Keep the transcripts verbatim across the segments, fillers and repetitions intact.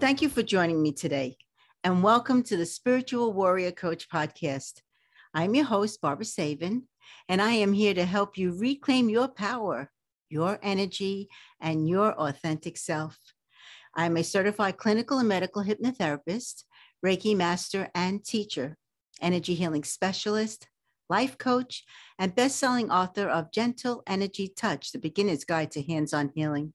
Thank you for joining me today, and welcome to the Spiritual Warrior Coach Podcast. I'm your host, Barbara Saban, and I am here to help you reclaim your power, your energy, and your authentic self. I'm a certified clinical and medical hypnotherapist, Reiki master and teacher, energy healing specialist, life coach, and best-selling author of Gentle Energy Touch, The Beginner's Guide to Hands-on Healing.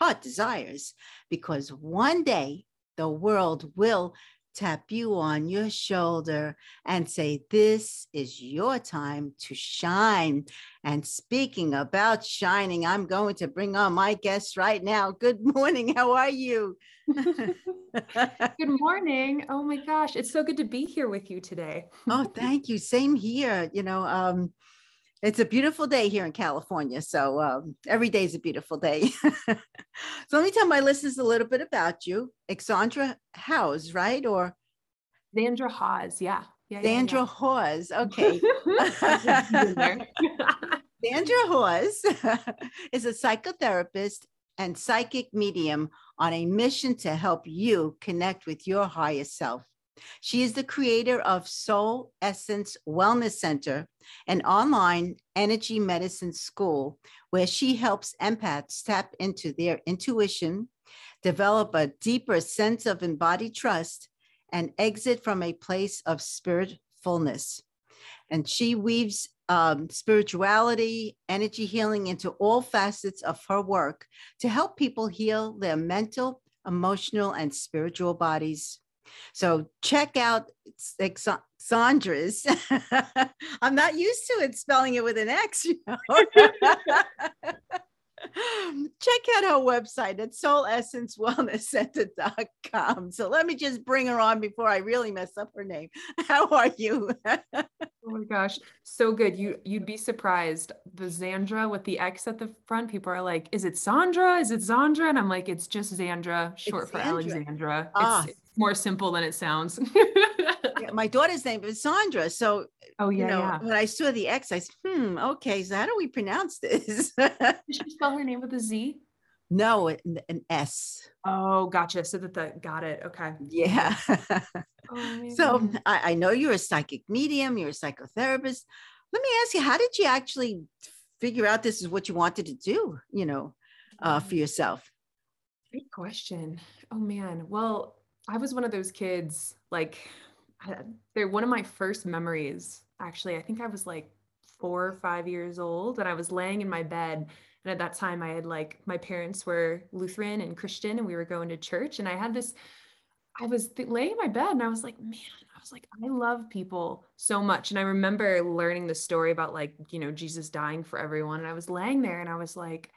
heart desires, because one day the world will tap you on your shoulder and say, this is your time to shine. And speaking about shining, I'm going to bring on my guest right now. Good morning. How are you? Good morning. Oh my gosh. It's so good to be here with you today. Oh, thank you. Same here. You know, um, It's a beautiful day here in California, so um, every day is a beautiful day. So let me tell my listeners a little bit about you. Xandra Hawes, right? Or Xandra Hawes, yeah. yeah Xandra yeah, yeah. Hawes, okay. Xandra Hawes is a psychotherapist and psychic medium on a mission to help you connect with your higher self. She is the creator of Soul Essence Wellness Center, an online energy medicine school where she helps empaths tap into their intuition, develop a deeper sense of embodied trust, and exit from a place of spiritfulness. And she weaves um, spirituality, energy healing into all facets of her work to help people heal their mental, emotional, and spiritual bodies. So check out Xandra's. I'm not used to it spelling it with an X. You know? Check out her website at soul essence wellness center dot com. So let me just bring her on before I really mess up her name. How are you? Oh my gosh, so good. You, you'd be surprised. The Xandra with the X at the front, people are like, is it Xandra? Is it Xandra? And I'm like, it's just Xandra, short it's for Xandra. Alexandra. Ah. It's, more simple than it sounds. Yeah, my daughter's name is Xandra. So, oh, yeah, you know, yeah. when I saw the X, I said, hmm, okay, so how do we pronounce this? Did she spell her name with a Z? No, an, an S. Oh, gotcha. So that the, got it. Okay. Yeah. Oh, so I, I know you're a psychic medium, you're a psychotherapist. Let me ask you, how did you actually figure out this is what you wanted to do, you know, uh, for yourself? Great question. Oh, man. Well, I was one of those kids, like they're one of my first memories, actually. I think I was like four or five years old and I was laying in my bed. And at that time I had like, my parents were Lutheran and Christian and we were going to church. And I had this, I was th- laying in my bed and I was like, man, I was like, I love people so much. And I remember learning the story about like, you know, Jesus dying for everyone. And I was laying there and I was like,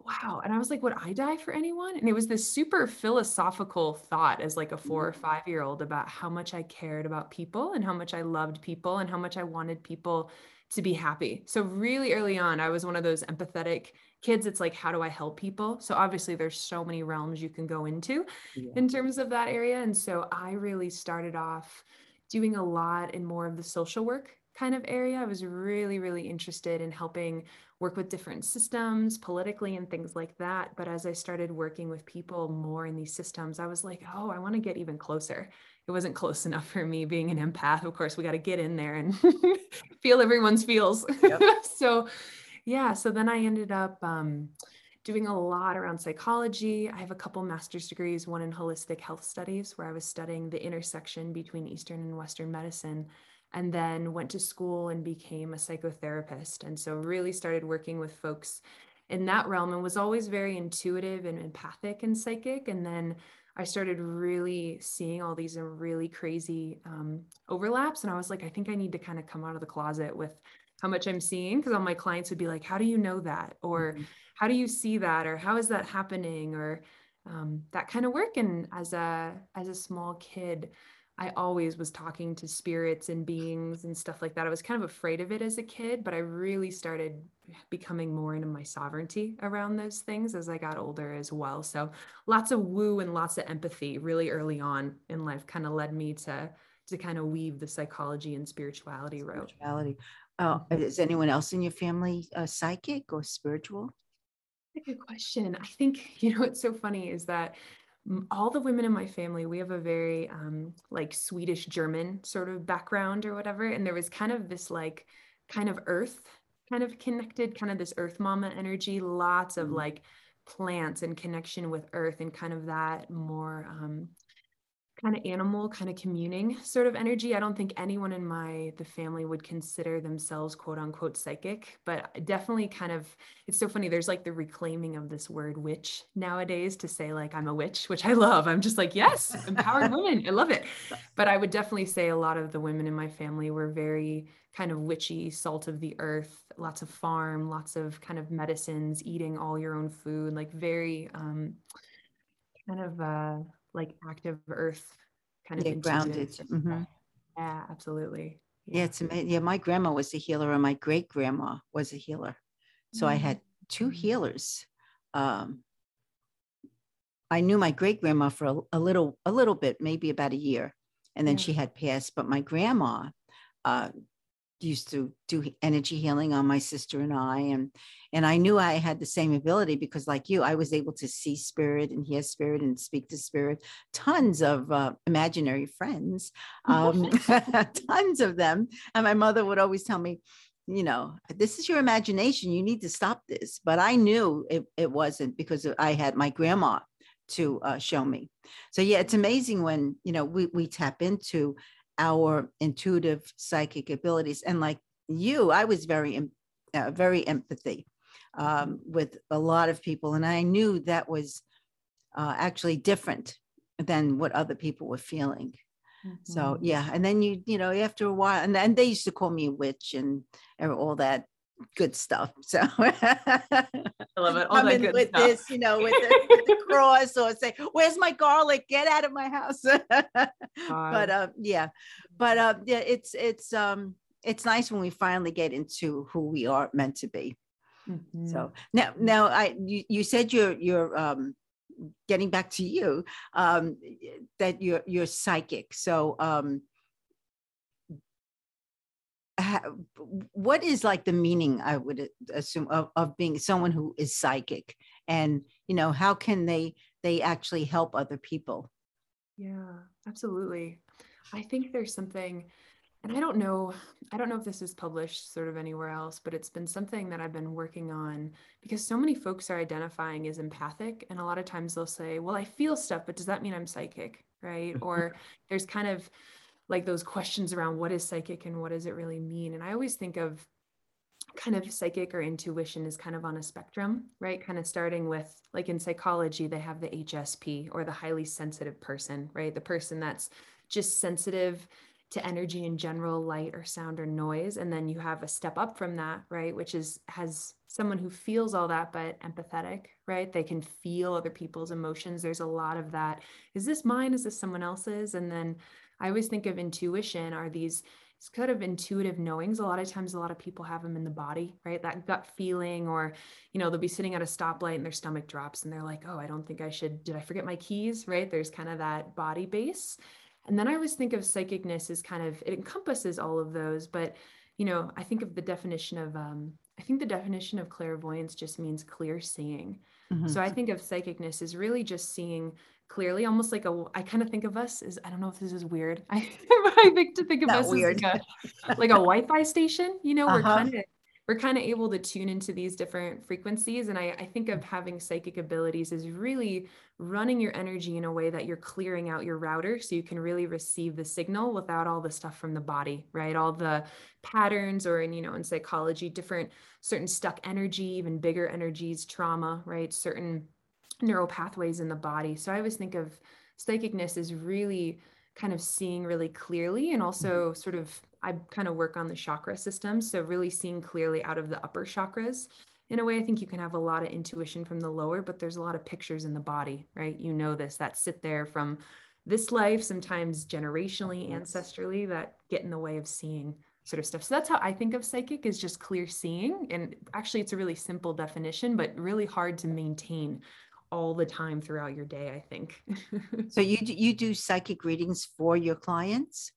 wow. And I was like, would I die for anyone? And it was this super philosophical thought as like a four or five year old about how much I cared about people and how much I loved people and how much I wanted people to be happy. So really early on, I was one of those empathetic kids. It's like, how do I help people? So obviously there's so many realms you can go into yeah. in terms of that area. And so I really started off doing a lot in more of the social work kind of area. I was really, really interested in helping work with different systems politically and things like that. But as I started working with people more in these systems, I was like, oh, I want to get even closer. It wasn't close enough for me being an empath. Of course, we got to get in there and feel everyone's feels. Yep. So yeah. So then I ended up um, doing a lot around psychology. I have a couple master's degrees, one in holistic health studies, where I was studying the intersection between Eastern and Western medicine, and then went to school and became a psychotherapist. And so really started working with folks in that realm, and was always very intuitive and empathic and psychic. And then I started really seeing all these really crazy um, overlaps. And I was like, I think I need to kind of come out of the closet with how much I'm seeing, because all my clients would be like, how do you know that? Or mm-hmm. how do you see that? Or how is that happening? Or um, that kind of work. And as a, as a small kid, I always was talking to spirits and beings and stuff like that. I was kind of afraid of it as a kid, but I really started becoming more into my sovereignty around those things as I got older as well. So lots of woo and lots of empathy really early on in life kind of led me to, to kind of weave the psychology and spirituality road. Spirituality. Oh, is anyone else in your family uh, psychic or spiritual? That's a good question. I think, you know, what's so funny is that all the women in my family, we have a very um, like Swedish German sort of background or whatever. And there was kind of this like kind of earth kind of connected, kind of this earth mama energy, lots of like plants and connection with earth and kind of that more um, kind of animal, kind of communing sort of energy. I don't think anyone in my, the family would consider themselves quote unquote psychic, but definitely kind of, it's so funny. There's like the reclaiming of this word witch nowadays to say like, I'm a witch, which I love. I'm just like, yes, empowered women. I love it. But I would definitely say a lot of the women in my family were very kind of witchy, salt of the earth, lots of farm, lots of kind of medicines, eating all your own food, like very um, kind of, uh, like active earth kind of yeah, grounded. Mm-hmm. Yeah, absolutely. Yeah. yeah, it's amazing. Yeah, my grandma was a healer and my great grandma was a healer. So mm-hmm. I had two healers. Um, I knew my great grandma for a, a little, a little bit, maybe about a year. And then yeah. she had passed, but my grandma uh, used to do energy healing on my sister and I, and, and I knew I had the same ability because like you, I was able to see spirit and hear spirit and speak to spirit, tons of uh, imaginary friends, um, tons of them. And my mother would always tell me, you know, this is your imagination. You need to stop this. But I knew it, it wasn't because I had my grandma to uh, show me. So yeah, it's amazing when, you know, we, we tap into our intuitive psychic abilities. And like you, I was very, uh, very empathy um, with a lot of people. And I knew that was uh, actually different than what other people were feeling. Mm-hmm. So, yeah. And then you, you know, after a while, and, and they used to call me a witch and, and all that good stuff. So I love it. All that good with stuff. This, you know, with the, with the cross, or say, "Where's my garlic? Get out of my house!" but uh, yeah, but uh, yeah, it's it's um it's nice when we finally get into who we are meant to be. Mm-hmm. So now, now I you, you said you're you're um getting back to you um that you're you're psychic. So um. How, what is like the meaning, I would assume, of, of being someone who is psychic, and, you know, how can they, they actually help other people? Yeah, absolutely. I think there's something, and I don't know, I don't know if this is published sort of anywhere else, but it's been something that I've been working on because so many folks are identifying as empathic. And a lot of times they'll say, well, I feel stuff, but does that mean I'm psychic? Right. Or there's kind of like those questions around what is psychic and what does it really mean? And I always think of kind of psychic or intuition is kind of on a spectrum, right? Kind of starting with, like in psychology, they have the H S P, or the highly sensitive person, right? The person that's just sensitive to energy in general, light or sound or noise. And then you have a step up from that, right? Which is, has someone who feels all that, but empathetic, right? They can feel other people's emotions. There's a lot of that. Is this mine? Is this someone else's? And then I always think of intuition are these it's kind of intuitive knowings. A lot of times, a lot of people have them in the body, right? That gut feeling, or, you know, they'll be sitting at a stoplight and their stomach drops and they're like, oh, I don't think I should, did I forget my keys, right? There's kind of that body base. And then I always think of psychicness as kind of, it encompasses all of those, but, you know, I think of the definition of, um, I think the definition of clairvoyance just means clear seeing. Mm-hmm. So I think of psychicness as really just seeing clearly, almost like a, I kind of think of us as, I don't know if this is weird. I, I think to think of Not us weird. as like a, like a Wi-Fi station, you know, uh-huh. we're kind of we're kind of able to tune into these different frequencies. And I, I think of having psychic abilities as really running your energy in a way that you're clearing out your router so you can really receive the signal without all the stuff from the body, right? All the patterns, or in, you know, in psychology, different certain stuck energy, even bigger energies, trauma, right? Certain neural pathways in the body. So I always think of psychicness as really kind of seeing really clearly, and also sort of, I kind of work on the chakra system. So really seeing clearly out of the upper chakras. In a way, I think you can have a lot of intuition from the lower, but there's a lot of pictures in the body, right? You know this, that sit there from this life, sometimes generationally, ancestrally, that get in the way of seeing sort of stuff. So that's how I think of psychic, is just clear seeing. And actually it's a really simple definition, but really hard to maintain all the time throughout your day, I think. So you you do psychic readings for your clients?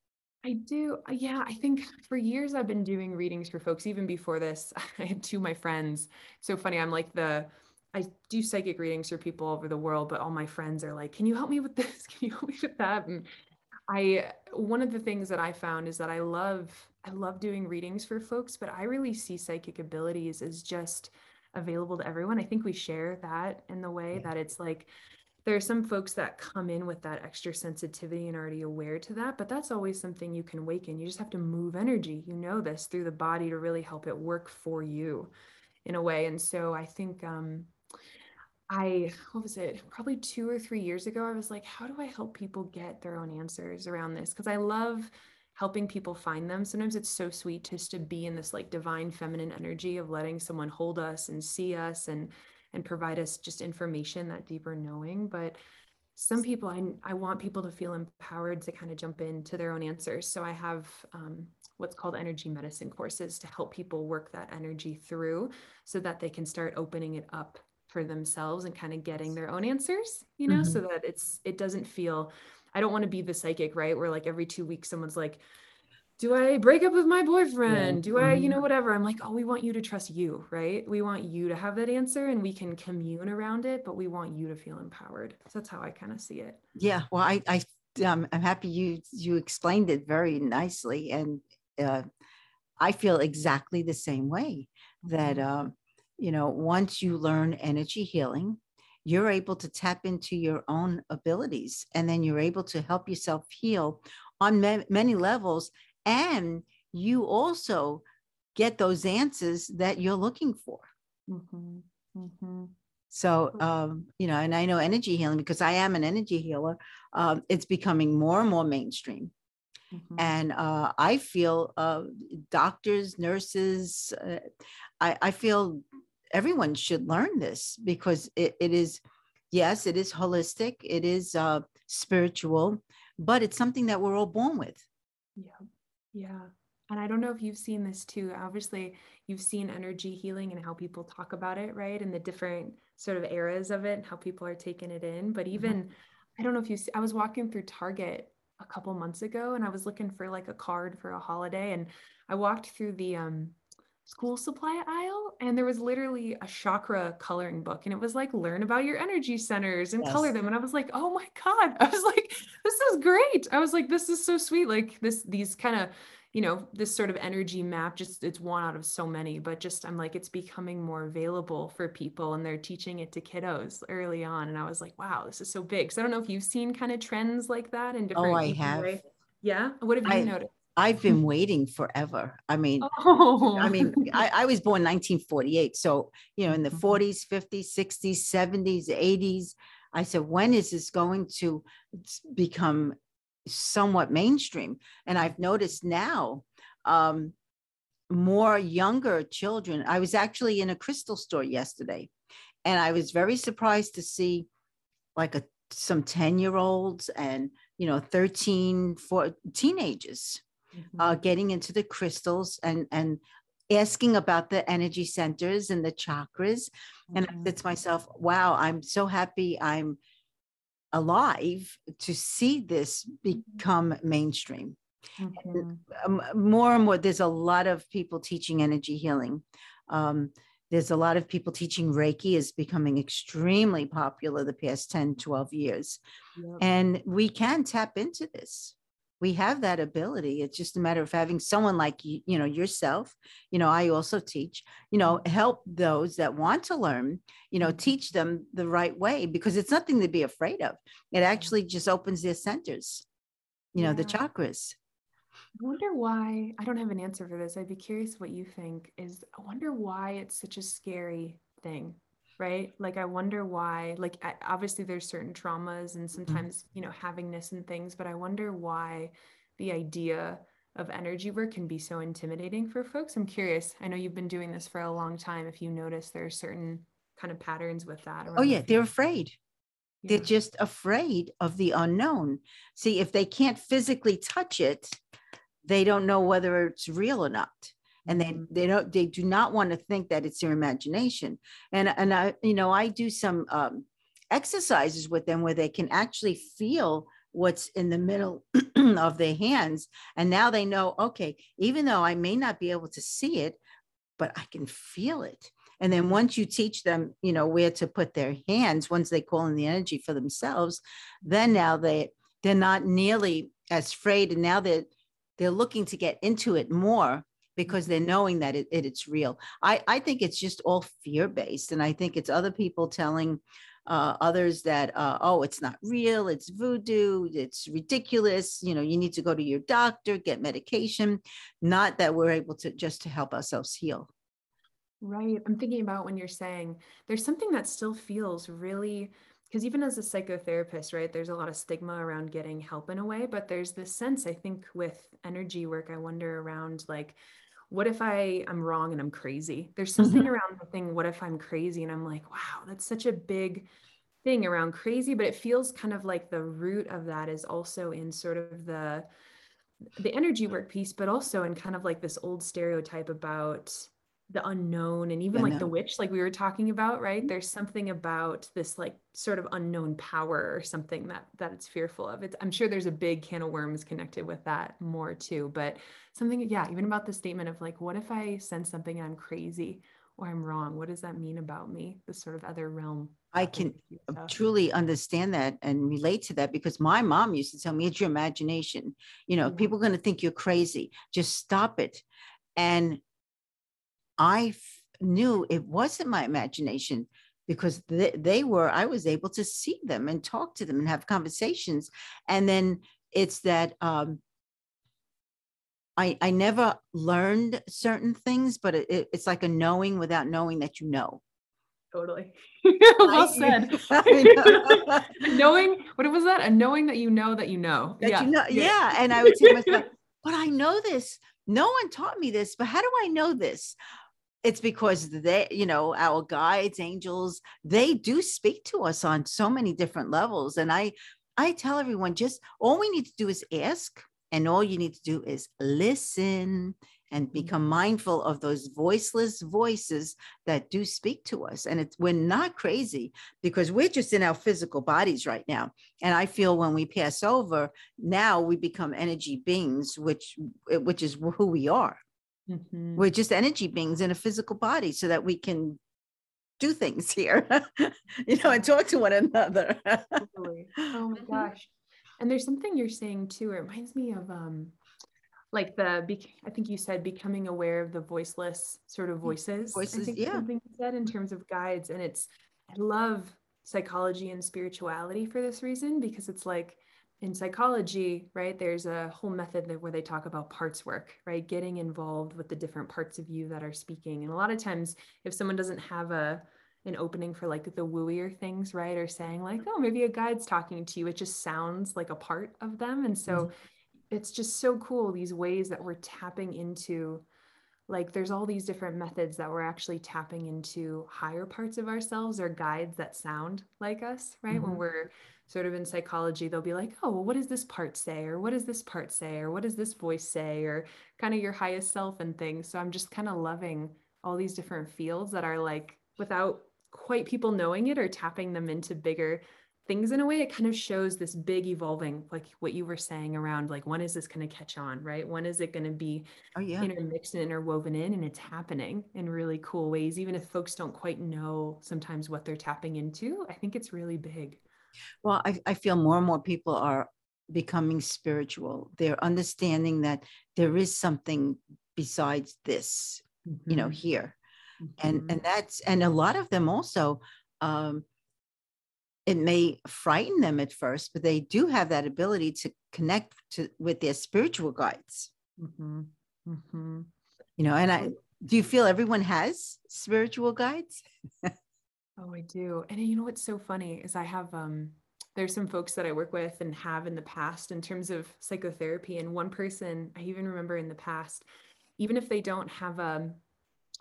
I do. Yeah. I think for years I've been doing readings for folks. Even before this, I had two of my friends. So funny. I'm like the, I do psychic readings for people all over the world, but all my friends are like, can you help me with this? Can you help me with that? And I, one of the things that I found is that I love, I love doing readings for folks, but I really see psychic abilities as just available to everyone. I think we share that in the way that it's like, there are some folks that come in with that extra sensitivity and already aware to that, but that's always something you can awaken. You just have to move energy, you know, this through the body to really help it work for you in a way. And so I think, um, I, what was it? Probably two or three years ago, I was like, how do I help people get their own answers around this? Cause I love helping people find them. Sometimes it's so sweet just to be in this like divine feminine energy of letting someone hold us and see us and, and provide us just information, that deeper knowing. But some people, I, I want people to feel empowered to kind of jump into their own answers. So I have um, what's called energy medicine courses to help people work that energy through so that they can start opening it up for themselves and kind of getting their own answers, you know, mm-hmm. so that it's, it doesn't feel, I don't want to be the psychic, right? Where like every two weeks someone's like, do I break up with my boyfriend? Do I, you know, whatever. I'm like, oh, we want you to trust you, right? We want you to have that answer and we can commune around it, but we want you to feel empowered. So that's how I kind of see it. Yeah. Well, I, I, um, I'm happy you, you explained it very nicely. And uh, I feel exactly the same way that, um, you know, once you learn energy healing, you're able to tap into your own abilities, and then you're able to help yourself heal on ma- many levels. And you also get those answers that you're looking for. Mm-hmm. Mm-hmm. So, um, you know, and I know energy healing, because I am an energy healer, um, it's becoming more and more mainstream. Mm-hmm. And uh, I feel uh, doctors, nurses, uh, I, I feel everyone should learn this, because it, it is, yes, it is holistic. It is uh, spiritual, but it's something that we're all born with. Yeah. Yeah. And I don't know if you've seen this too. Obviously, you've seen energy healing and how people talk about it, right? And the different sort of eras of it and how people are taking it in. But even, mm-hmm. I don't know if you see, I was walking through Target a couple months ago and I was looking for like a card for a holiday. And I walked through the um, school supply aisle, and there was literally a chakra coloring book. And it was like, learn about your energy centers and yes. color them. And I was like, oh my God, I was like, this is great. I was like, this is so sweet. Like this, these kind of, you know, this sort of energy map, just it's one out of so many, but just, I'm like, it's becoming more available for people, and they're teaching it to kiddos early on. And I was like, wow, this is so big. So I don't know if you've seen kind of trends like that in different. Oh, I have. Ways. Yeah. What have you I, noticed? I've been waiting forever. I mean, oh. I mean, I, I was born nineteen forty-eight. So, you know, in the forties, fifties, sixties, seventies, eighties, I said, when is this going to become somewhat mainstream? And I've noticed now um, more younger children. I was actually in a crystal store yesterday, and I was very surprised to see like a, some ten year olds and, you know, thirteen, fourteen teenagers mm-hmm. uh, getting into the crystals and, and asking about the energy centers and the chakras. Mm-hmm. And I said to myself, wow, I'm so happy I'm alive to see this become mainstream. Mm-hmm. And, um, more and more, there's a lot of people teaching energy healing. Um, there's a lot of people teaching Reiki is becoming extremely popular the past ten, twelve years. Yep. And we can tap into this. we have that ability. It's just a matter of having someone like you, you know, yourself, you know, I also teach, you know, help those that want to learn, you know, teach them the right way, because it's nothing to be afraid of. It actually just opens their centers, you know, yeah. the chakras. I wonder why, I don't have an answer for this. I'd be curious what you think is, I wonder why it's such a scary thing. Right. Like, I wonder why, like, obviously there's certain traumas and sometimes, you know, havingness and things, but I wonder why the idea of energy work can be so intimidating for folks. I'm curious. I know you've been doing this for a long time. If you notice there are certain kind of patterns with that. Oh yeah. They're afraid. Yeah. They're just afraid of the unknown. See, if they can't physically touch it, they don't know whether it's real or not. And they, they don't, they do not want to think that it's their imagination. And, and I, you know, I do some um, exercises with them where they can actually feel what's in the middle of their hands. And now they know, okay, even though I may not be able to see it, but I can feel it. And then once you teach them, you know, where to put their hands, once they call in the energy for themselves, then now they, they're not nearly as afraid. And now they're, they're looking to get into it more, because they're knowing that it, it it's real. I, I think it's just all fear-based. And I think it's other people telling uh, others that, uh, oh, it's not real, it's voodoo, it's ridiculous. You know, you need to go to your doctor, get medication. Not that we're able to just to help ourselves heal. Right. I'm thinking about when you're saying there's something that still feels really, because even as a psychotherapist, right, there's a lot of stigma around getting help in a way, but there's this sense, I think with energy work, I wonder around like, what if I am wrong and I'm crazy? There's something mm-hmm. around the thing, what if I'm crazy? And I'm like, wow, that's such a big thing around crazy, but it feels kind of like the root of that is also in sort of the, the energy work piece, but also in kind of like this old stereotype about the unknown. And even like the witch, like we were talking about, right? There's something about this like sort of unknown power or something that, that it's fearful of. It's, I'm sure there's a big can of worms connected with that more too, but something, yeah, even about the statement of like, what if I sense something and I'm crazy or I'm wrong? What does that mean about me? This sort of other realm. I can truly understand that and relate to that, because my mom used to tell me, it's your imagination. You know, mm-hmm. people are going to think you're crazy. Just stop it. And I f- knew it wasn't my imagination, because they, they were, I was able to see them and talk to them and have conversations. And then it's that um, I, I never learned certain things, but it, it, it's like a knowing without knowing that you know. Totally. Well said. know. Knowing, what was that? A knowing that you know that you know. That yeah. You know yeah. yeah. And I would say myself, but I know this. No one taught me this, but how do I know this? It's because they, you know, our guides, angels, they do speak to us on so many different levels. And I, I tell everyone, just all we need to do is ask, and all you need to do is listen and become mindful of those voiceless voices that do speak to us. And it's, we're not crazy, because we're just in our physical bodies right now. And I feel when we pass over, now we become energy beings, which, which is who we are. Mm-hmm. We're just energy beings in a physical body so that we can do things here, you know, and talk to one another. Totally. Oh my gosh. And there's something you're saying too. It reminds me of um, like the, I think you said becoming aware of the voiceless sort of voices. Voices, I think yeah. Something you said in terms of guides. And it's, I love psychology and spirituality for this reason, because it's like, in psychology, right, there's a whole method that where they talk about parts work, right, getting involved with the different parts of you that are speaking. And a lot of times if someone doesn't have a an opening for like the wooier things, right, or saying like, oh, maybe a guide's talking to you, it just sounds like a part of them. And so mm-hmm. it's just so cool, these ways that we're tapping into, like there's all these different methods that we're actually tapping into higher parts of ourselves or guides that sound like us, right, mm-hmm. when we're sort of in psychology, they'll be like, oh, well, what does this part say? Or what does this part say? Or what does this voice say? Or kind of your highest self and things. So I'm just kind of loving all these different fields that are like, without quite people knowing it or tapping them into bigger things in a way, it kind of shows this big evolving, like what you were saying around, like, when is this going to catch on, right? When is it going to be oh, yeah. intermixed and interwoven in? And it's happening in really cool ways, even if folks don't quite know sometimes what they're tapping into. I think it's really big. Well, I, I feel more and more people are becoming spiritual. They're understanding that there is something besides this, mm-hmm. you know, here. Mm-hmm. And, and that's, and a lot of them also, um, it may frighten them at first, but they do have that ability to connect to with their spiritual guides. Mm-hmm. Mm-hmm. You know, and I, do you feel everyone has spiritual guides? Oh, I do. And you know, what's so funny is I have, um, there's some folks that I work with and have in the past in terms of psychotherapy. And one person I even remember in the past, even if they don't have, um,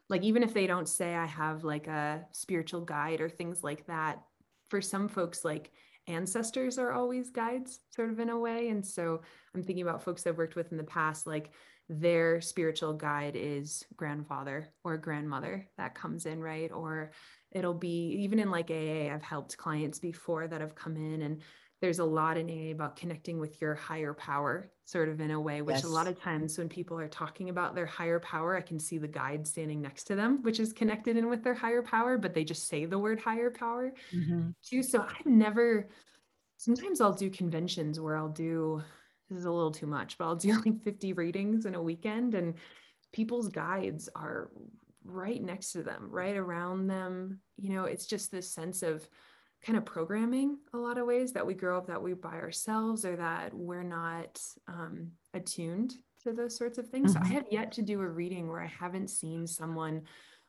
like, even if they don't say I have like a spiritual guide or things like that, for some folks, like ancestors are always guides sort of in a way. And so I'm thinking about folks I've worked with in the past, like their spiritual guide is grandfather or grandmother that comes in, right? Or it'll be even in like A A, I've helped clients before that have come in, and there's a lot in A A about connecting with your higher power sort of in a way, which yes. a lot of times when people are talking about their higher power, I can see the guide standing next to them, which is connected in with their higher power, but they just say the word higher power mm-hmm. too. So I've never, sometimes I'll do conventions where I'll do, this is a little too much, but I'll do like fifty readings in a weekend, and people's guides are right next to them, right around them. You know, it's just this sense of kind of programming a lot of ways that we grow up, that we by ourselves, or that we're not um, attuned to those sorts of things. Mm-hmm. So I have yet to do a reading where I haven't seen someone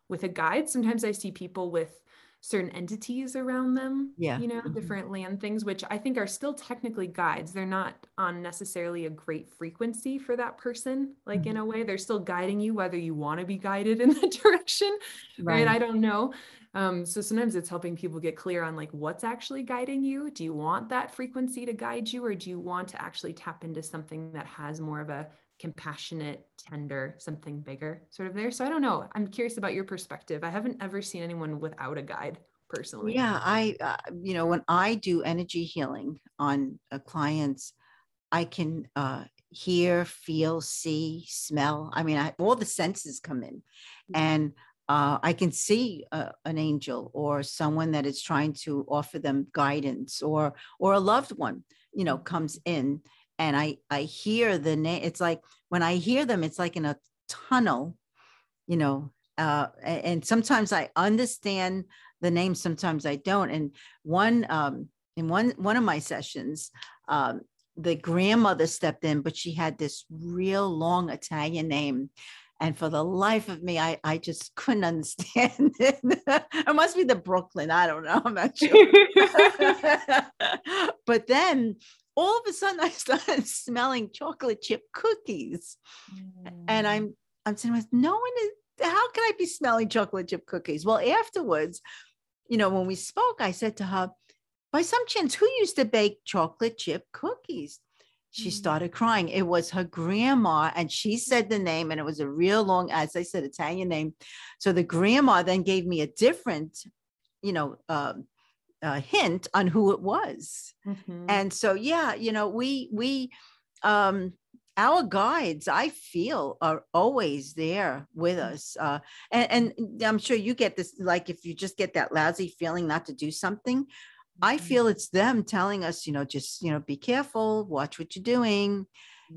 with a guide. Sometimes I see people with certain entities around them, yeah. you know, mm-hmm. different land things, which I think are still technically guides. They're not on necessarily a great frequency for that person. Like mm-hmm. in a way, they're still guiding you, whether you want to be guided in that direction, right? right? I don't know. Um, so sometimes it's helping people get clear on like, what's actually guiding you? Do you want that frequency to guide you? Or do you want to actually tap into something that has more of a compassionate, tender, something bigger sort of there? So I don't know. I'm curious about your perspective. I haven't ever seen anyone without a guide personally. Yeah. I, uh, you know, when I do energy healing on uh, clients, I can uh, hear, feel, see, smell. I mean, I, all the senses come in, and Uh, I can see uh, an angel or someone that is trying to offer them guidance, or or a loved one, you know, comes in, and I I hear the name. It's like when I hear them, it's like in a tunnel, you know, uh, and sometimes I understand the name, sometimes I don't. And one um, in one one of my sessions, um, the grandmother stepped in, but she had this real long Italian name. And for the life of me, I, I just couldn't understand it. It must be the Brooklyn. I don't know. I'm not sure. But then all of a sudden I started smelling chocolate chip cookies. Mm. And I'm I'm saying, no one is, how can I be smelling chocolate chip cookies? Well, afterwards, you know, when we spoke, I said to her, by some chance, who used to bake chocolate chip cookies? She started crying. It was her grandma, and she said the name, and it was a real long, as I said, Italian name. So the grandma then gave me a different, you know, uh, uh, hint on who it was. Mm-hmm. And so, yeah, you know, we, we, um, our guides, I feel, are always there with us. Uh, and, and I'm sure you get this, like, if you just get that lousy feeling not to do something, I feel it's them telling us, you know, just, you know, be careful, watch what you're doing,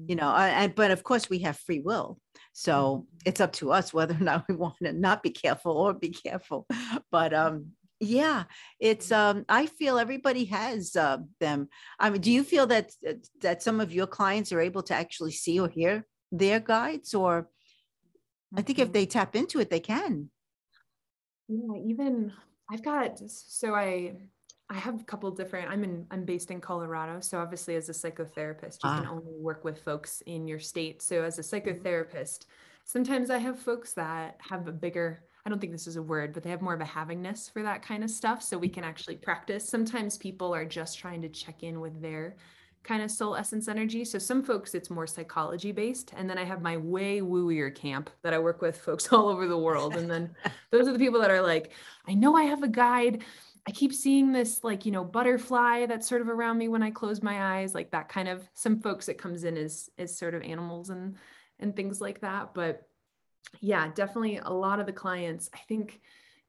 you know, and, but of course we have free will. So it's up to us whether or not we want to not be careful or be careful. But um, yeah, it's, um, I feel everybody has uh, them. I mean, do you feel that, that some of your clients are able to actually see or hear their guides? Or I think if they tap into it, they can. Yeah, even I've got, so I, I have a couple different, I'm in, I'm based in Colorado. So obviously as a psychotherapist, you ah. can only work with folks in your state. So as a psychotherapist, sometimes I have folks that have a bigger, I don't think this is a word, but they have more of a havingness for that kind of stuff. So we can actually practice. Sometimes people are just trying to check in with their kind of soul essence energy. So some folks it's more psychology based. And then I have my way wooier camp that I work with folks all over the world. And then those are the people that are like, I know I have a guide. I keep seeing this, like, you know, butterfly that's sort of around me when I close my eyes, like that kind of, some folks it comes in as, as sort of animals and, and things like that. But yeah, definitely a lot of the clients, I think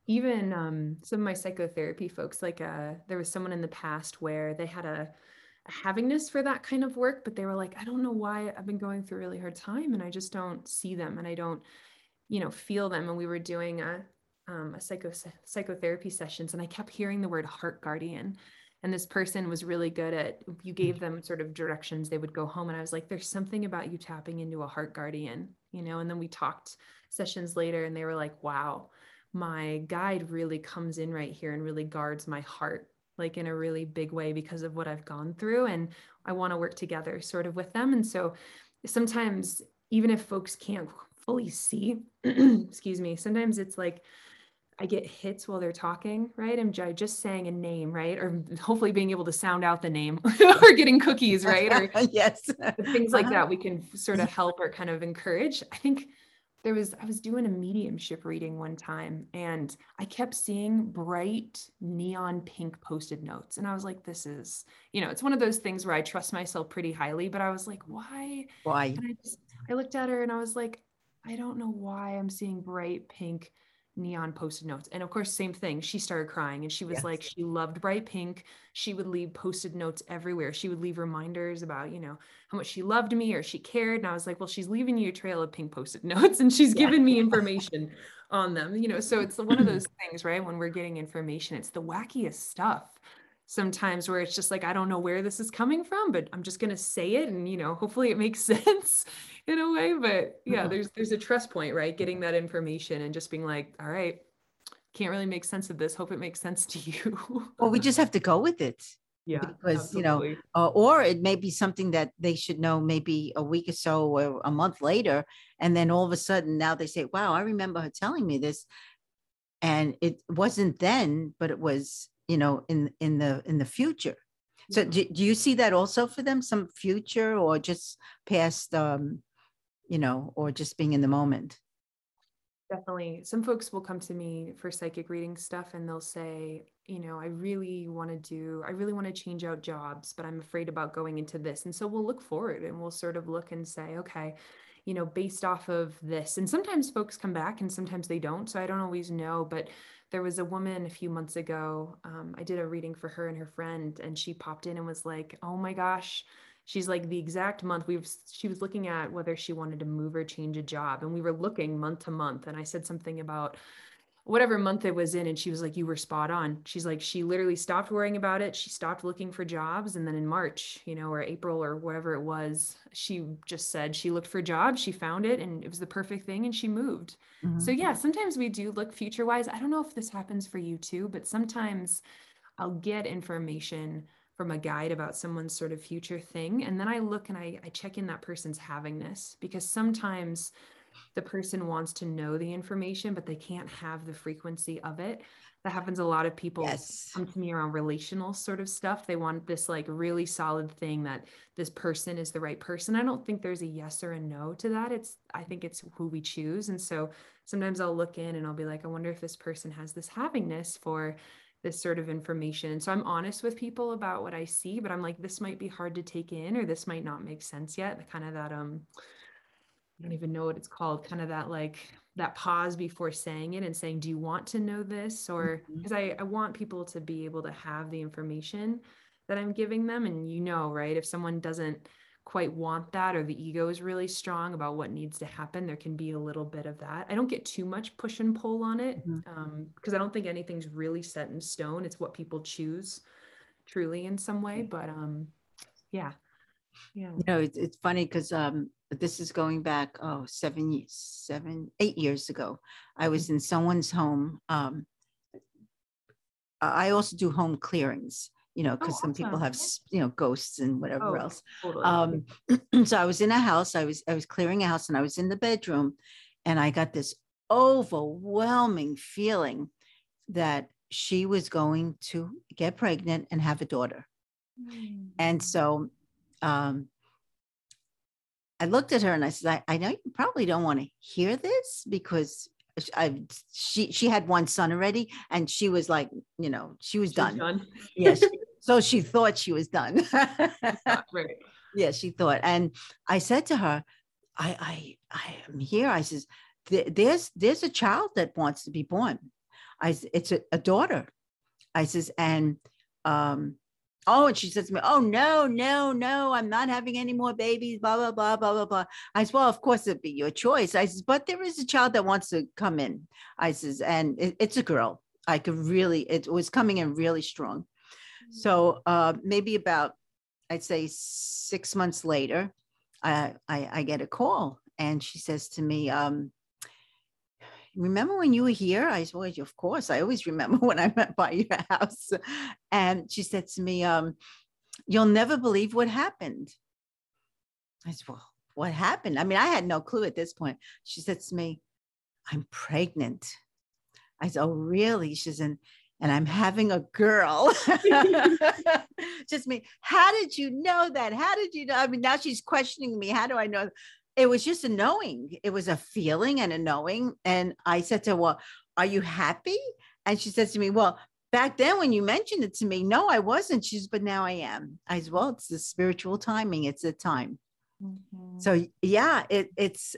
even um, some of my psychotherapy folks, like uh, there was someone in the past where they had a, havingness for that kind of work, but they were like, I don't know why I've been going through a really hard time and I just don't see them and I don't, you know, feel them. And we were doing a, um, a psycho psychotherapy sessions and I kept hearing the word heart guardian. And this person was really good at, you gave them sort of directions, they would go home. And I was like, there's something about you tapping into a heart guardian, you know? And then we talked sessions later and they were like, wow, my guide really comes in right here and really guards my heart, like in a really big way because of what I've gone through. And I want to work together sort of with them. And so sometimes even if folks can't fully see, excuse me, sometimes it's like, I get hits while they're talking, right? I'm just saying a name, right? Or hopefully being able to sound out the name or getting cookies, right? Or yes, things like that we can sort of help or kind of encourage. I think there was, I was doing a mediumship reading one time and I kept seeing bright neon pink post-it notes. And I was like, this is, you know, it's one of those things where I trust myself pretty highly, but I was like, why? Why? And I, just, I looked at her and I was like, I don't know why I'm seeing bright pink neon post-it notes. And of course, same thing. She started crying and she was yes. like, she loved bright pink. She would leave post-it notes everywhere. She would leave reminders about, you know, how much she loved me or she cared. And I was like, well, she's leaving you a trail of pink post-it notes and she's yeah. giving me information on them, you know? So it's one of those things, right? When we're getting information, it's the wackiest stuff sometimes where it's just like, I don't know where this is coming from, but I'm just going to say it. And, you know, hopefully it makes sense in a way, but yeah, there's, there's a trust point, right? Getting that information and just being like, all right, can't really make sense of this. Hope it makes sense to you. Well, we just have to go with it. Yeah. Because, absolutely. you know, uh, or it may be something that they should know maybe a week or so or a month later. And then all of a sudden now they say, wow, I remember her telling me this. And it wasn't then, but it was, you know, in, in the, in the future. So do, do you see that also for them, some future or just past, um, you know, or just being in the moment? Definitely. Some folks will come to me for psychic reading stuff and they'll say, you know, I really want to do, I really want to change out jobs, but I'm afraid about going into this. And so we'll look forward and we'll sort of look and say, okay, you know, based off of this. And sometimes folks come back and sometimes they don't. So I don't always know, but there was a woman a few months ago. Um, I did a reading for her and her friend and she popped in and was like, oh my gosh, she's like the exact month we've, she was looking at whether she wanted to move or change a job. And we were looking month to month. And I said something about whatever month it was in. And she was like, you were spot on. She's like, she literally stopped worrying about it. She stopped looking for jobs. And then in March, you know, or April or whatever it was, she just said, she looked for a job, she found it and it was the perfect thing. And she moved. Mm-hmm. So yeah, sometimes we do look future wise. I don't know if this happens for you too, but sometimes I'll get information from a guide about someone's sort of future thing. And then I look and I, I check in that person's havingness, because sometimes the person wants to know the information, but they can't have the frequency of it. That happens. A lot of people yes. come to me around relational sort of stuff. They want this like really solid thing that this person is the right person. I don't think there's a yes or a no to that. It's, I think it's who we choose. And so sometimes I'll look in and I'll be like, I wonder if this person has this havingness for this sort of information. So I'm honest with people about what I see, but I'm like, this might be hard to take in, or this might not make sense yet. Kind of that, um, I don't even know what it's called, kind of that, like that pause before saying it and saying, do you want to know this? Or because mm-hmm. I, I want people to be able to have the information that I'm giving them. And you know, right, if someone doesn't quite want that, or the ego is really strong about what needs to happen, there can be a little bit of that. I don't get too much push and pull on it, mm-hmm. um, because I don't think anything's really set in stone. It's what people choose truly in some way. But um, yeah. Yeah. You know, it's, it's funny because um, this is going back, oh, seven, seven, eight years ago. I was in someone's home. Um, I also do home clearings, you know, because oh, some awesome. people have, you know, ghosts and whatever oh, else. Totally. Um, so I was in a house, I was, I was clearing a house and I was in the bedroom and I got this overwhelming feeling that she was going to get pregnant and have a daughter. Mm. And so Um, I looked at her and I said, I, I know you probably don't want to hear this because I, she, she had one son already. And she was like, you know, she was She's done. done. Yes. Yeah, so she thought she was done. Right. Yeah, she thought. And I said to her, I, I, I am here. I says, there, there's, there's a child that wants to be born. I, it's a, a daughter. I says, and, um, Oh, and she says to me, oh, no, no, no, I'm not having any more babies, blah, blah, blah, blah, blah, blah. I said, well, of course, it'd be your choice. I says, but there is a child that wants to come in. I says, and it, it's a girl. I could really, it was coming in really strong. So uh, maybe about, I'd say six months later, I, I, I get a call and she says to me, um, remember when you were here? I said, well, of course, I always remember when I went by your house. And she said to me, um, you'll never believe what happened. I said, well, what happened? I mean, I had no clue at this point. She said to me, I'm pregnant. I said, oh, really? She said, and I'm having a girl. Just me. How did you know that? How did you know? I mean, now she's questioning me. How do I know? It was just a knowing. It was a feeling and a knowing. And I said to her, well, are you happy? And she says to me, well, back then when you mentioned it to me, no, I wasn't. She's, but now I am. I said, well, it's the spiritual timing. It's the time. Mm-hmm. So yeah, it, it's,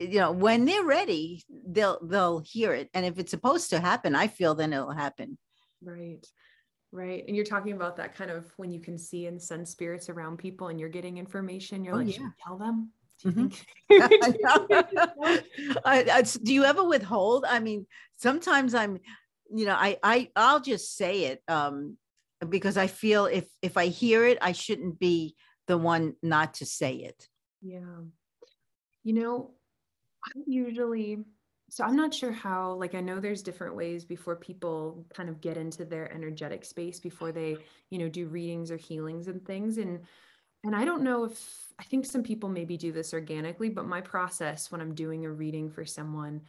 you know, when they're ready, they'll, they'll hear it. And if it's supposed to happen, I feel then it'll happen. Right. Right. And you're talking about that kind of when you can see and sense spirits around people and you're getting information, you're oh, like, yeah. should I tell them? Do you, mm-hmm. I, I, do you ever withhold? I mean, sometimes I'm, you know, I, I, I'll just say it um, because I feel if, if I hear it, I shouldn't be the one not to say it. Yeah. You know, I usually, so I'm not sure how, like, I know there's different ways before people kind of get into their energetic space before they, you know, do readings or healings and things. And And I don't know if, I think some people maybe do this organically, but my process when I'm doing a reading for someone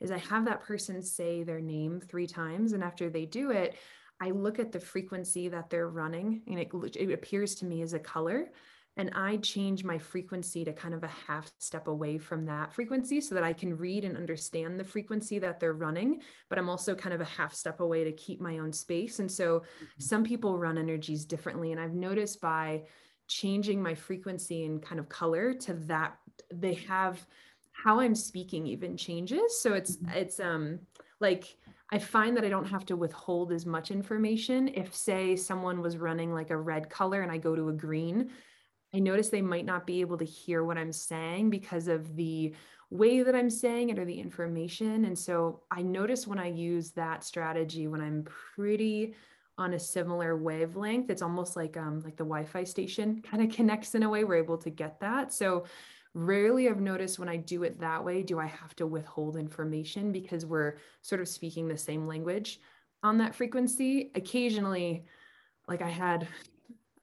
is I have that person say their name three times. And after they do it, I look at the frequency that they're running and it, it appears to me as a color. And I change my frequency to kind of a half step away from that frequency so that I can read and understand the frequency that they're running, but I'm also kind of a half step away to keep my own space. And so mm-hmm. some people run energies differently. And I've noticed by changing my frequency and kind of color to that, they have how I'm speaking even changes. So it's, mm-hmm. it's um like, I find that I don't have to withhold as much information. If say someone was running like a red color and I go to a green, I notice they might not be able to hear what I'm saying because of the way that I'm saying it or the information. And so I notice when I use that strategy, when I'm pretty on a similar wavelength, it's almost like um like the Wi-Fi station kind of connects in a way we're able to get that. So rarely I've noticed when I do it that way, do I have to withhold information because we're sort of speaking the same language on that frequency. Occasionally, like I had,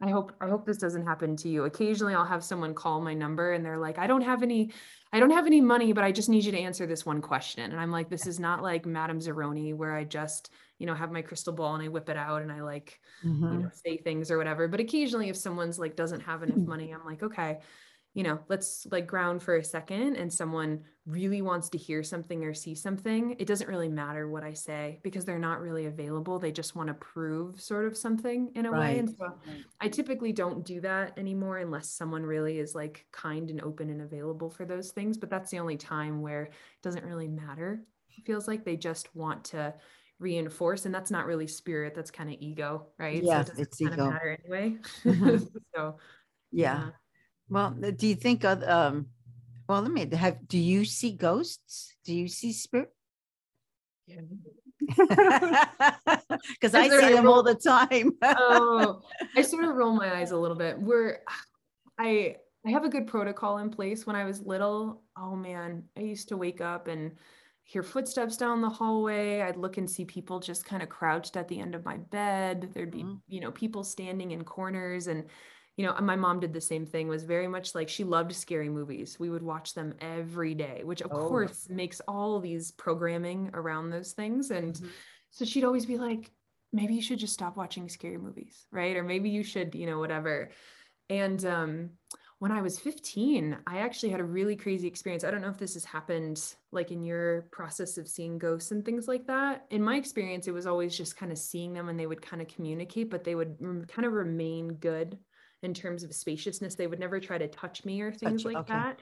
I hope, I hope this doesn't happen to you. Occasionally I'll have someone call my number and they're like, I don't have any, I don't have any money, but I just need you to answer this one question. And I'm like, this is not like Madame Zeroni where I just, you know, have my crystal ball and I whip it out and I like, mm-hmm. you know, say things or whatever. But occasionally if someone's like, doesn't have enough money, I'm like, okay, you know, let's like ground for a second. And someone really wants to hear something or see something. It doesn't really matter what I say because they're not really available. They just want to prove sort of something in a right. way. And so I typically don't do that anymore unless someone really is like kind and open and available for those things. But that's the only time where it doesn't really matter. It feels like they just want to reinforce, and that's not really spirit, that's kind of ego, right? Yeah, so it it's kind ego. Of matter anyway. Mm-hmm. so yeah. yeah. Well, do you think of um well let me have do you see ghosts? Do you see spirit? Yeah. Because I see them all the time. Oh, I sort of roll my eyes a little bit. We're I I have a good protocol in place. When I was little, oh man, I used to wake up and hear footsteps down the hallway. I'd look and see people just kind of crouched at the end of my bed. There'd be, mm-hmm. you know, people standing in corners. And, you know, my mom did the same thing, was very much like, she loved scary movies. We would watch them every day, which of oh. course makes all these programming around those things. And mm-hmm. so she'd always be like, maybe you should just stop watching scary movies, right? Or maybe you should, you know, whatever. And, um, when I was fifteen, I actually had a really crazy experience. I don't know if this has happened like in your process of seeing ghosts and things like that. In my experience, it was always just kind of seeing them and they would kind of communicate, but they would kind of remain good in terms of spaciousness. They would never try to touch me or things touch, like okay. that.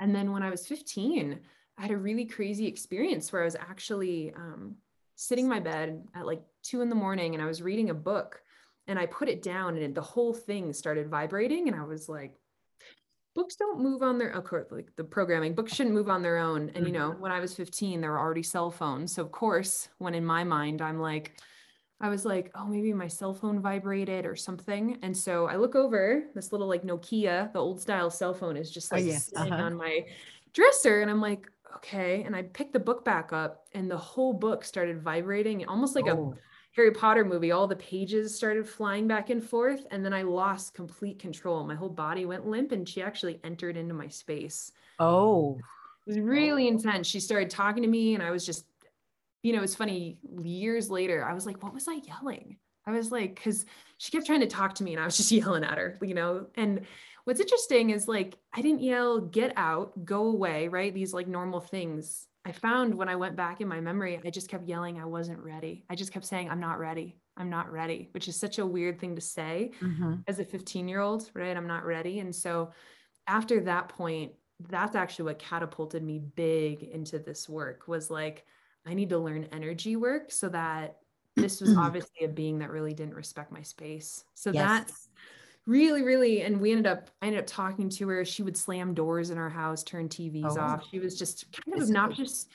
And then when I was fifteen, I had a really crazy experience where I was actually um, sitting in my bed at like two in the morning and I was reading a book. and I put it down and it, the whole thing started vibrating. And I was like, books don't move on their, of course, like the programming, books shouldn't move on their own. And, you know, when I was fifteen, there were already cell phones. So of course, when in my mind, I'm like, I was like, oh, maybe my cell phone vibrated or something. And so I look over, this little like Nokia, the old style cell phone is just like oh, yeah. sitting uh-huh. on my dresser. And I'm like, okay. And I picked the book back up and the whole book started vibrating almost like oh. a Harry Potter movie. All the pages started flying back and forth. And then I lost complete control. My whole body went limp and she actually entered into my space. Oh, it was really intense. She started talking to me and I was just, you know, it's funny, years later, I was like, what was I yelling? I was like, cause she kept trying to talk to me and I was just yelling at her, you know? And what's interesting is like, I didn't yell, get out, go away, right? These like normal things. I found when I went back in my memory, I just kept yelling, I wasn't ready. I just kept saying, I'm not ready. I'm not ready, which is such a weird thing to say mm-hmm. as a fifteen year old, right? I'm not ready. And so after that point, that's actually what catapulted me big into this work was like, I need to learn energy work so that this was obviously a being that really didn't respect my space. So yes. that's really, really, and we ended up, I ended up talking to her. She would slam doors in our house, turn T Vs oh. off. She was just kind of obnoxious.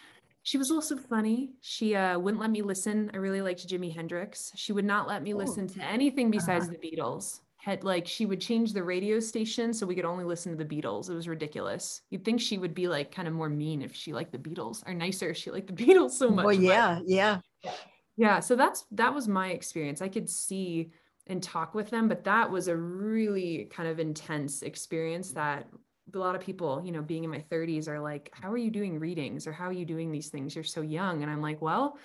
She was also funny. She uh, wouldn't let me listen. I really liked Jimi Hendrix. She would not let me oh. listen to anything besides uh-huh. the Beatles. Had like, she would change the radio station so we could only listen to the Beatles. It was ridiculous. You'd think she would be like kind of more mean if she liked the Beatles, or nicer if she liked the Beatles so much. Well, yeah, yeah. Yeah. So that's, that was my experience. I could see and talk with them, but that was a really kind of intense experience that a lot of people, you know, being in my thirties are like, how are you doing readings or how are you doing these things? You're so young. And I'm like, well,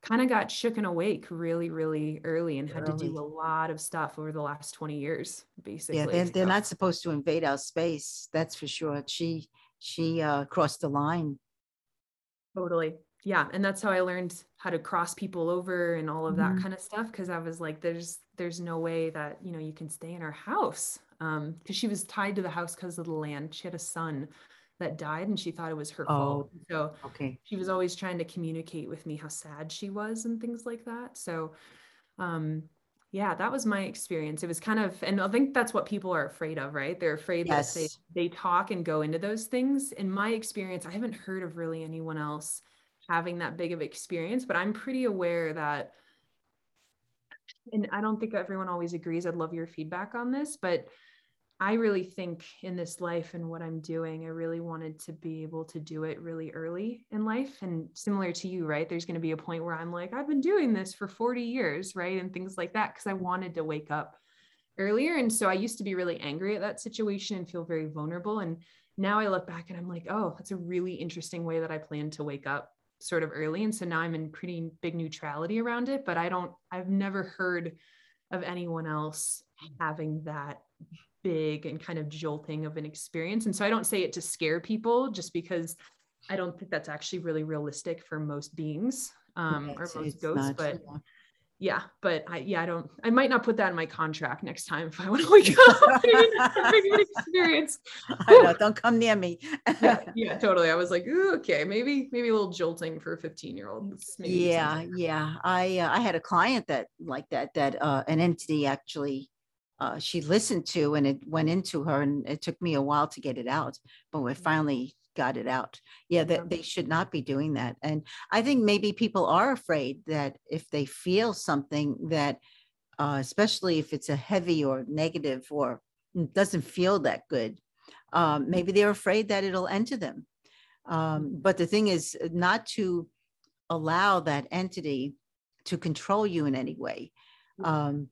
kind of got shook and awake really, really early and had early. to do a lot of stuff over the last twenty years, basically. Yeah, they're, they're so. not supposed to invade our space. That's for sure. She, she uh, crossed the line. Totally. Yeah. And that's how I learned how to cross people over and all of that mm-hmm. kind of stuff. Cause I was like, there's, there's no way that, you know, you can stay in our house. Um, cause she was tied to the house cause of the land. She had a son that died and she thought it was her fault. Oh, so okay. she was always trying to communicate with me how sad she was and things like that. So, um, yeah, that was my experience. It was kind of, and I think that's what people are afraid of, right? They're afraid yes. that they, they talk and go into those things. In my experience, I haven't heard of really anyone else having that big of experience, but I'm pretty aware that, and I don't think everyone always agrees. I'd love your feedback on this, but I really think in this life and what I'm doing, I really wanted to be able to do it really early in life. And similar to you, right? There's going to be a point where I'm like, I've been doing this for forty years, right? And things like that. Cause I wanted to wake up earlier. And so I used to be really angry at that situation and feel very vulnerable. And now I look back and I'm like, oh, that's a really interesting way that I planned to wake up sort of early. And so now I'm in pretty big neutrality around it, but I don't, I've never heard of anyone else having that big and kind of jolting of an experience. And so I don't say it to scare people just because I don't think that's actually really realistic for most beings um, yes, or most ghosts, but true. yeah, but I, yeah, I don't, I might not put that in my contract next time if I want to wake up an experience. I know, don't come near me. yeah, yeah, totally. I was like, ooh, okay, maybe, maybe a little jolting for a fifteen year old. Yeah. Something. Yeah. I, uh, I had a client that like that, that uh, an entity actually Uh, she listened to, and it went into her, and it took me a while to get it out, but we finally got it out. Yeah, that they should not be doing that. And I think maybe people are afraid that if they feel something that, uh, especially if it's a heavy or negative or doesn't feel that good, um, maybe they're afraid that it'll enter them. Um, but the thing is not to allow that entity to control you in any way. Um,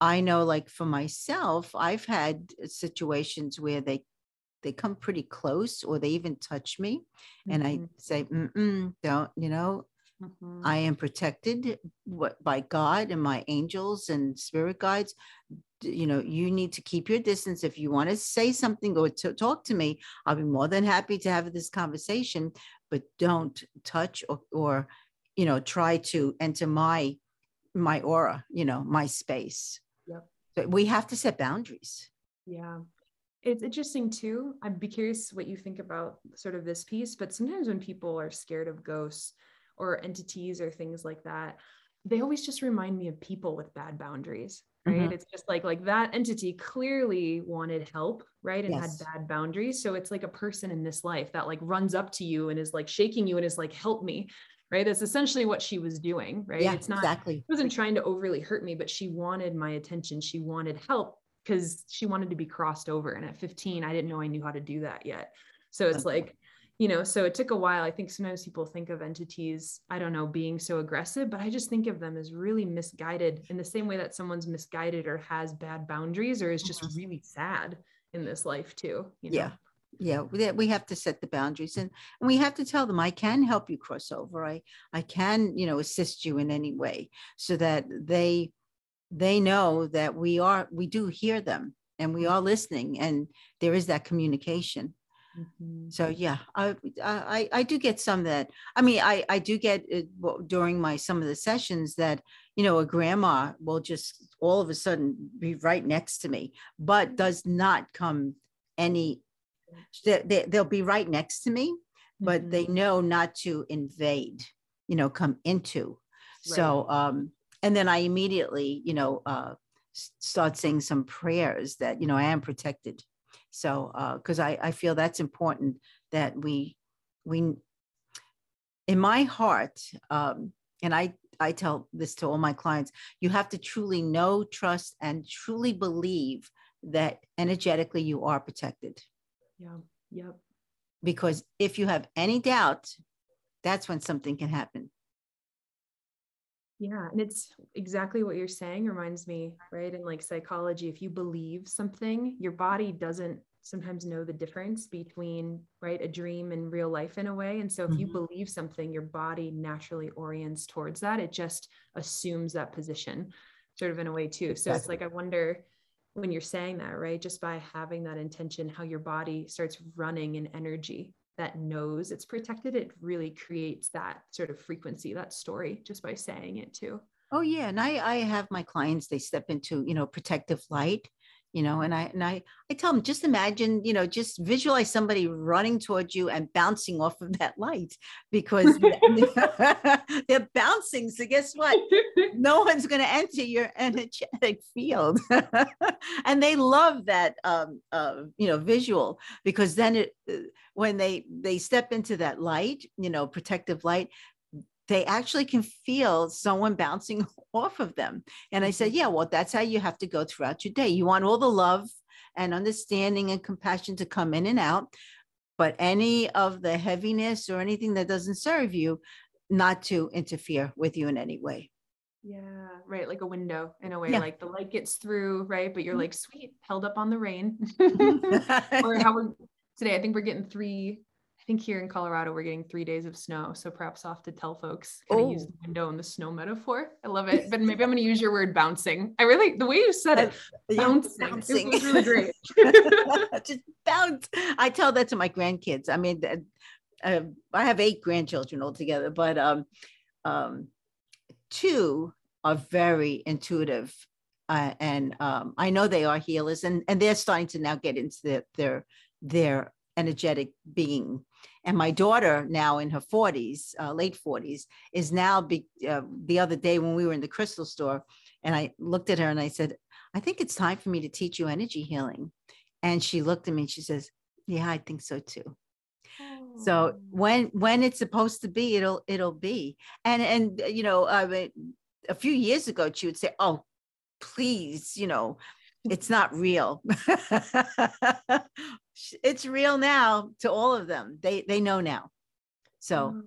I know, like for myself, I've had situations where they, they come pretty close or they even touch me mm-hmm. and I say, Mm-mm, don't, you know, mm-hmm. I am protected by God and my angels and spirit guides. You know, you need to keep your distance. If you want to say something or to talk to me, I'll be more than happy to have this conversation, but don't touch or, or, you know, try to enter my, my aura, you know, my space. Yep. But we have to set boundaries. Yeah. It's interesting too. I'd be curious what you think about sort of this piece, but sometimes when people are scared of ghosts or entities or things like that, they always just remind me of people with bad boundaries, right? Mm-hmm. It's just like, like that entity clearly wanted help, right? And yes. had bad boundaries. So it's like a person in this life that like runs up to you and is like shaking you and is like, help me, right? That's essentially what she was doing, right? Yeah, it's not, exactly. She wasn't trying to overly hurt me, but she wanted my attention. She wanted help because she wanted to be crossed over. And at fifteen, I didn't know I knew how to do that yet. So it's like, you know, so it took a while. I think sometimes people think of entities, I don't know, being so aggressive, but I just think of them as really misguided in the same way that someone's misguided or has bad boundaries or is just really sad in this life too. You know? Yeah. Yeah. We have to set the boundaries and, and we have to tell them, I can help you cross over. I, I can, you know, assist you in any way so that they, they know that we are, we do hear them and we are listening and there is that communication. Mm-hmm. So yeah, I, I, I do get some that, I mean, I, I do get it during my, some of the sessions that, you know, a grandma will just all of a sudden be right next to me, but does not come any, they, they, they'll be right next to me, but mm-hmm. they know not to invade, you know, come into. Right. So, um, and then I immediately, you know, uh, start saying some prayers that, you know, I am protected. So, uh, cause I, I feel that's important that we, we, in my heart, um, and I, I tell this to all my clients, you have to truly know, trust, and truly believe that energetically you are protected. Yeah. Yep. Because if you have any doubt, that's when something can happen. Yeah. And it's exactly what you're saying reminds me, right? In like psychology, if you believe something, your body doesn't sometimes know the difference between, right, a dream and real life in a way. And so if mm-hmm. you believe something, your body naturally orients towards that. It just assumes that position sort of in a way too. So Exactly. It's like, I wonder when you're saying that, right, just by having that intention, how your body starts running in energy that knows it's protected, it really creates that sort of frequency, that story, just by saying it too. Oh yeah. And I, I have my clients, they step into, you know, protective light, you know, and I, and I, I tell them, just imagine, you know, just visualize somebody running towards you and bouncing off of that light because they're bouncing. So guess what? No one's going to enter your energetic field. And they love that, um, uh, you know, visual, because then it, when they, they step into that light, you know, protective light, they actually can feel someone bouncing off of them. And I said, yeah, well, that's how you have to go throughout your day. You want all the love and understanding and compassion to come in and out, but any of the heaviness or anything that doesn't serve you, not to interfere with you in any way. Yeah. Right. Like a window in a way, yeah. Like the light gets through, right? But you're mm-hmm. like, sweet, held up on the rain. Or how we're today, I think we're getting three I think here in Colorado, we're getting three days of snow. So perhaps I'll have to tell folks, kind of oh. use the window and the snow metaphor. I love it. But maybe I'm going to use your word bouncing. I really, the way you said it, uh, bouncing, yeah, bouncing. It was really great. Just bounce. I tell that to my grandkids. I mean, uh, I have eight grandchildren altogether, but um, um, two are very intuitive. Uh, and um, I know they are healers and, and they're starting to now get into their, their, their energetic being. And my daughter now in her forties, uh, late forties, is now be, uh, the other day when we were in the crystal store and I looked at her and I said, I think it's time for me to teach you energy healing. And she looked at me and she says, yeah, I think so too. Oh. So when, when it's supposed to be, it'll, it'll be. And, and, you know, I mean, a few years ago, she would say, oh, please, you know, it's not real. It's real now to all of them. They, they know now. So,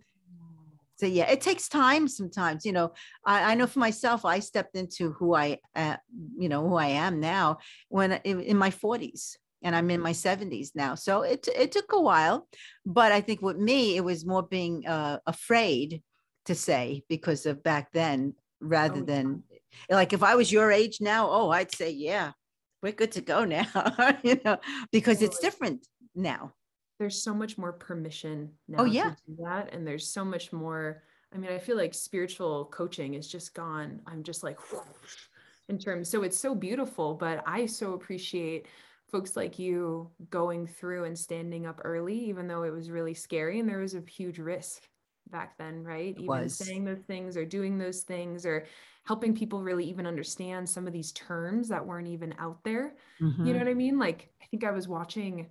so yeah, it takes time sometimes, you know, I, I know for myself, I stepped into who I, uh, you know, who I am now when in, in my forties and I'm in my seventies now. So it, it took a while, but I think with me, it was more being uh, afraid to say because of back then, rather oh, than like, if I was your age now, oh, I'd say, yeah. We're good to go now, you know, because it's different now. There's so much more permission now oh, yeah. to do that. And there's so much more. I mean, I feel like spiritual coaching is just gone. I'm just like, whoosh, in terms. So it's so beautiful, but I so appreciate folks like you going through and standing up early, even though it was really scary and there was a huge risk. back then, right? It even was. Saying those things or doing those things or helping people really even understand some of these terms that weren't even out there. Mm-hmm. You know what I mean? Like, I think I was watching,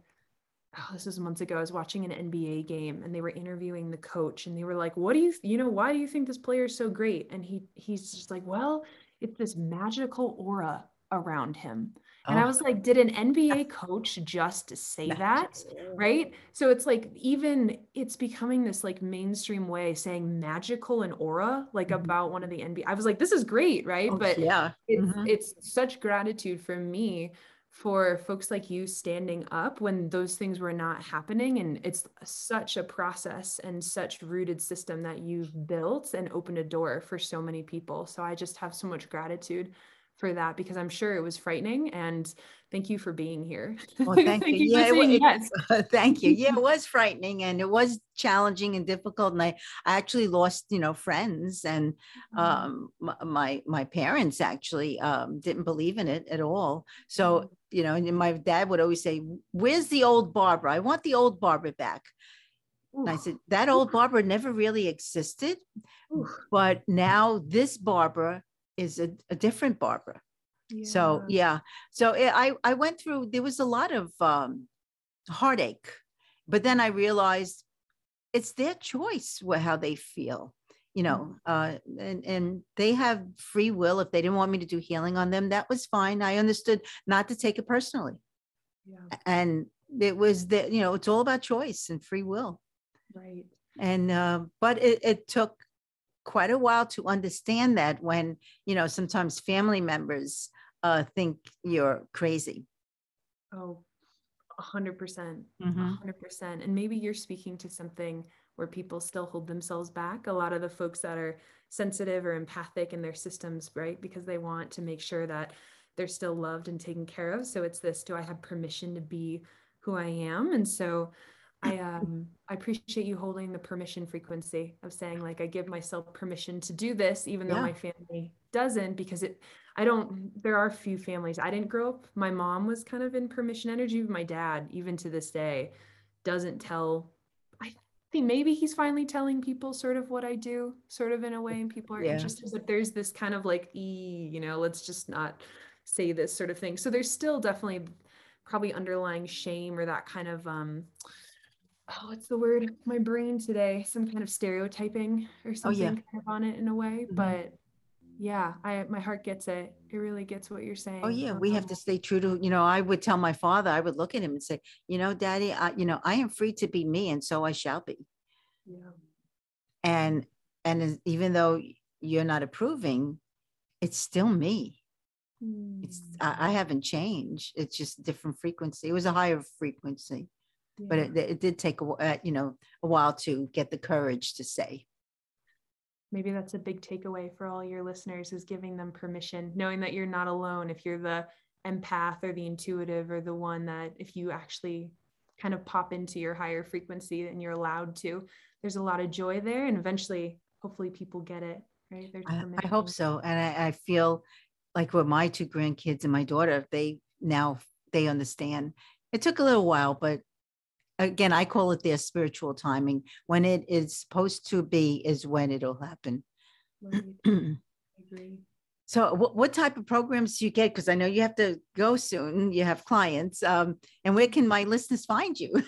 oh, this was months ago. I was watching an N B A game and they were interviewing the coach and they were like, what do you, you know, why do you think this player is so great? And he, he's just like, well, it's this magical aura around him. And oh. I was like, did an N B A coach just say that? Right. So it's like, even it's becoming this like mainstream way saying magical and aura, like mm-hmm. about one of the N B A, I was like, this is great. Right. Oh, but yeah, it's, mm-hmm. it's such gratitude for me, for folks like you standing up when those things were not happening. And it's such a process and such rooted system that you've built and opened a door for so many people. So I just have so much gratitude for that, because I'm sure it was frightening. And thank you for being here. Well, thank, thank you. you yeah, for saying it, yes. uh, thank you. Yeah, it was frightening and it was challenging and difficult. And I, I actually lost, you know, friends and um, my, my parents actually um, didn't believe in it at all. So, you know, and my dad would always say, where's the old Barbara? I want the old Barbara back. And I said, that old Barbara never really existed, but now this Barbara is a, a different Barbara. Yeah. So, yeah. So it, I, I went through, there was a lot of um, heartache, but then I realized it's their choice what, how they feel, you know, uh, and, and they have free will. If they didn't want me to do healing on them, that was fine. I understood not to take it personally. Yeah. And it was the, you know, it's all about choice and free will. Right. And, uh, but it, it took quite a while to understand that when, you know, sometimes family members uh, think you're crazy. Oh, a hundred percent, a hundred percent. And maybe you're speaking to something where people still hold themselves back. A lot of the folks that are sensitive or empathic in their systems, right? Because they want to make sure that they're still loved and taken care of. So it's this, do I have permission to be who I am? And so I, um, I appreciate you holding the permission frequency of saying, like, I give myself permission to do this, even yeah. though my family doesn't, because it, I don't, there are few families. I didn't grow up. My mom was kind of in permission energy. My dad, even to this day, doesn't tell, I think maybe he's finally telling people sort of what I do, sort of in a way, and people are yeah. interested, but there's this kind of like, e, you know, let's just not say this sort of thing. So there's still definitely probably underlying shame or that kind of, um, oh, what's the word? My brain today, some kind of stereotyping or something oh, yeah. kind of on it in a way. Mm-hmm. But yeah, I, my heart gets it. It really gets what you're saying. Oh yeah. We um, have to stay true to, you know, I would tell my father, I would look at him and say, you know, Daddy, I, you know, I am free to be me. And so I shall be. Yeah. And, and even though you're not approving, it's still me. Mm. It's, I, I haven't changed. It's just a different frequency. It was a higher frequency. Yeah. But it, it did take, a, you know, a while to get the courage to say. Maybe that's a big takeaway for all your listeners, is giving them permission, knowing that you're not alone. If you're the empath or the intuitive or the one that, if you actually kind of pop into your higher frequency and you're allowed to, there's a lot of joy there. And eventually, hopefully people get it, right? I, I hope so. And I, I feel like with my two grandkids and my daughter, they now, they understand. It took a little while, but again, I call it their spiritual timing. When it is supposed to be is when it'll happen. Right. I agree. So what, what type of programs do you get? Because I know you have to go soon. You have clients. Um, and where can my listeners find you?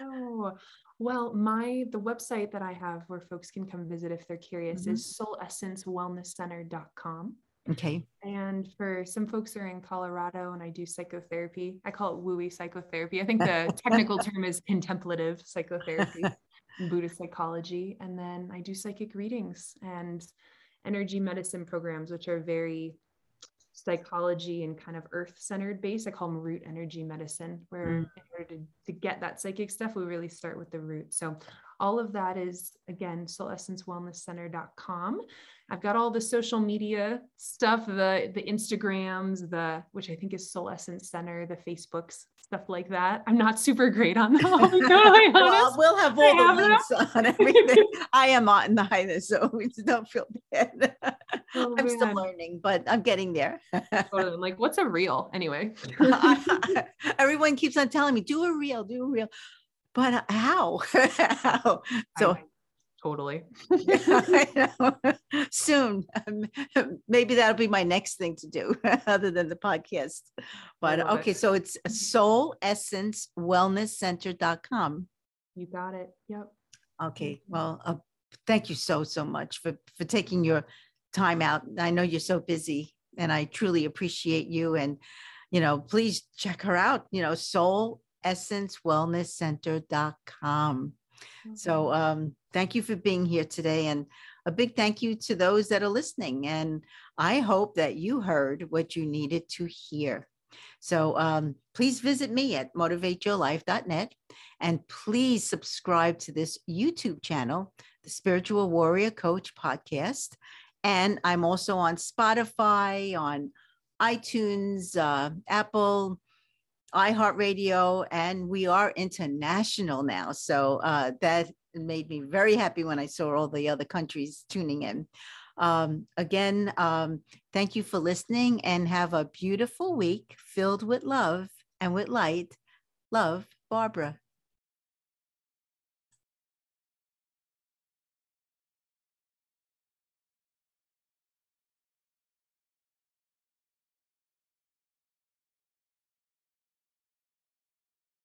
oh, well, my the website that I have where folks can come visit if they're curious mm-hmm. is soul essence wellness center dot com. Okay. And for some folks who are in Colorado and I do psychotherapy, I call it wooey psychotherapy. I think the technical term is contemplative psychotherapy, Buddhist psychology. And then I do psychic readings and energy medicine programs, which are very psychology and kind of earth-centered base. I call them root energy medicine, where mm. in order to, to get that psychic stuff, we really start with the root. So all of that is, again, soul essence wellness center dot com. I've got all the social media stuff, the the Instagrams, the which I think is Soul Essence Center, the Facebooks, stuff like that. I'm not super great on them. I'll be totally well, we'll have all I the links them. On everything. I am on the highness, so don't feel bad. Oh, I'm man. still learning, but I'm getting there. Totally. I'm like, what's a reel anyway? Everyone keeps on telling me, do a reel, do a reel. But how? how? So Totally. I know. Soon. Maybe that'll be my next thing to do other than the podcast. But okay, it. So it's soul essence wellness center dot com. You got it. Yep. Okay. Well, uh, thank you so, so much for, for taking your time out. I know you're so busy and I truly appreciate you. And, you know, please check her out, you know, soul essence wellness center dot com. Mm-hmm. So um, thank you for being here today. And a big thank you to those that are listening. And I hope that you heard what you needed to hear. So um, please visit me at motivate your life dot net. And please subscribe to this YouTube channel, the Spiritual Warrior Coach Podcast. And I'm also on Spotify, on iTunes, uh, Apple, iHeartRadio, and we are international now. So uh, that made me very happy when I saw all the other countries tuning in. Um, again, um, thank you for listening and have a beautiful week filled with love and with light. Love, Barbara.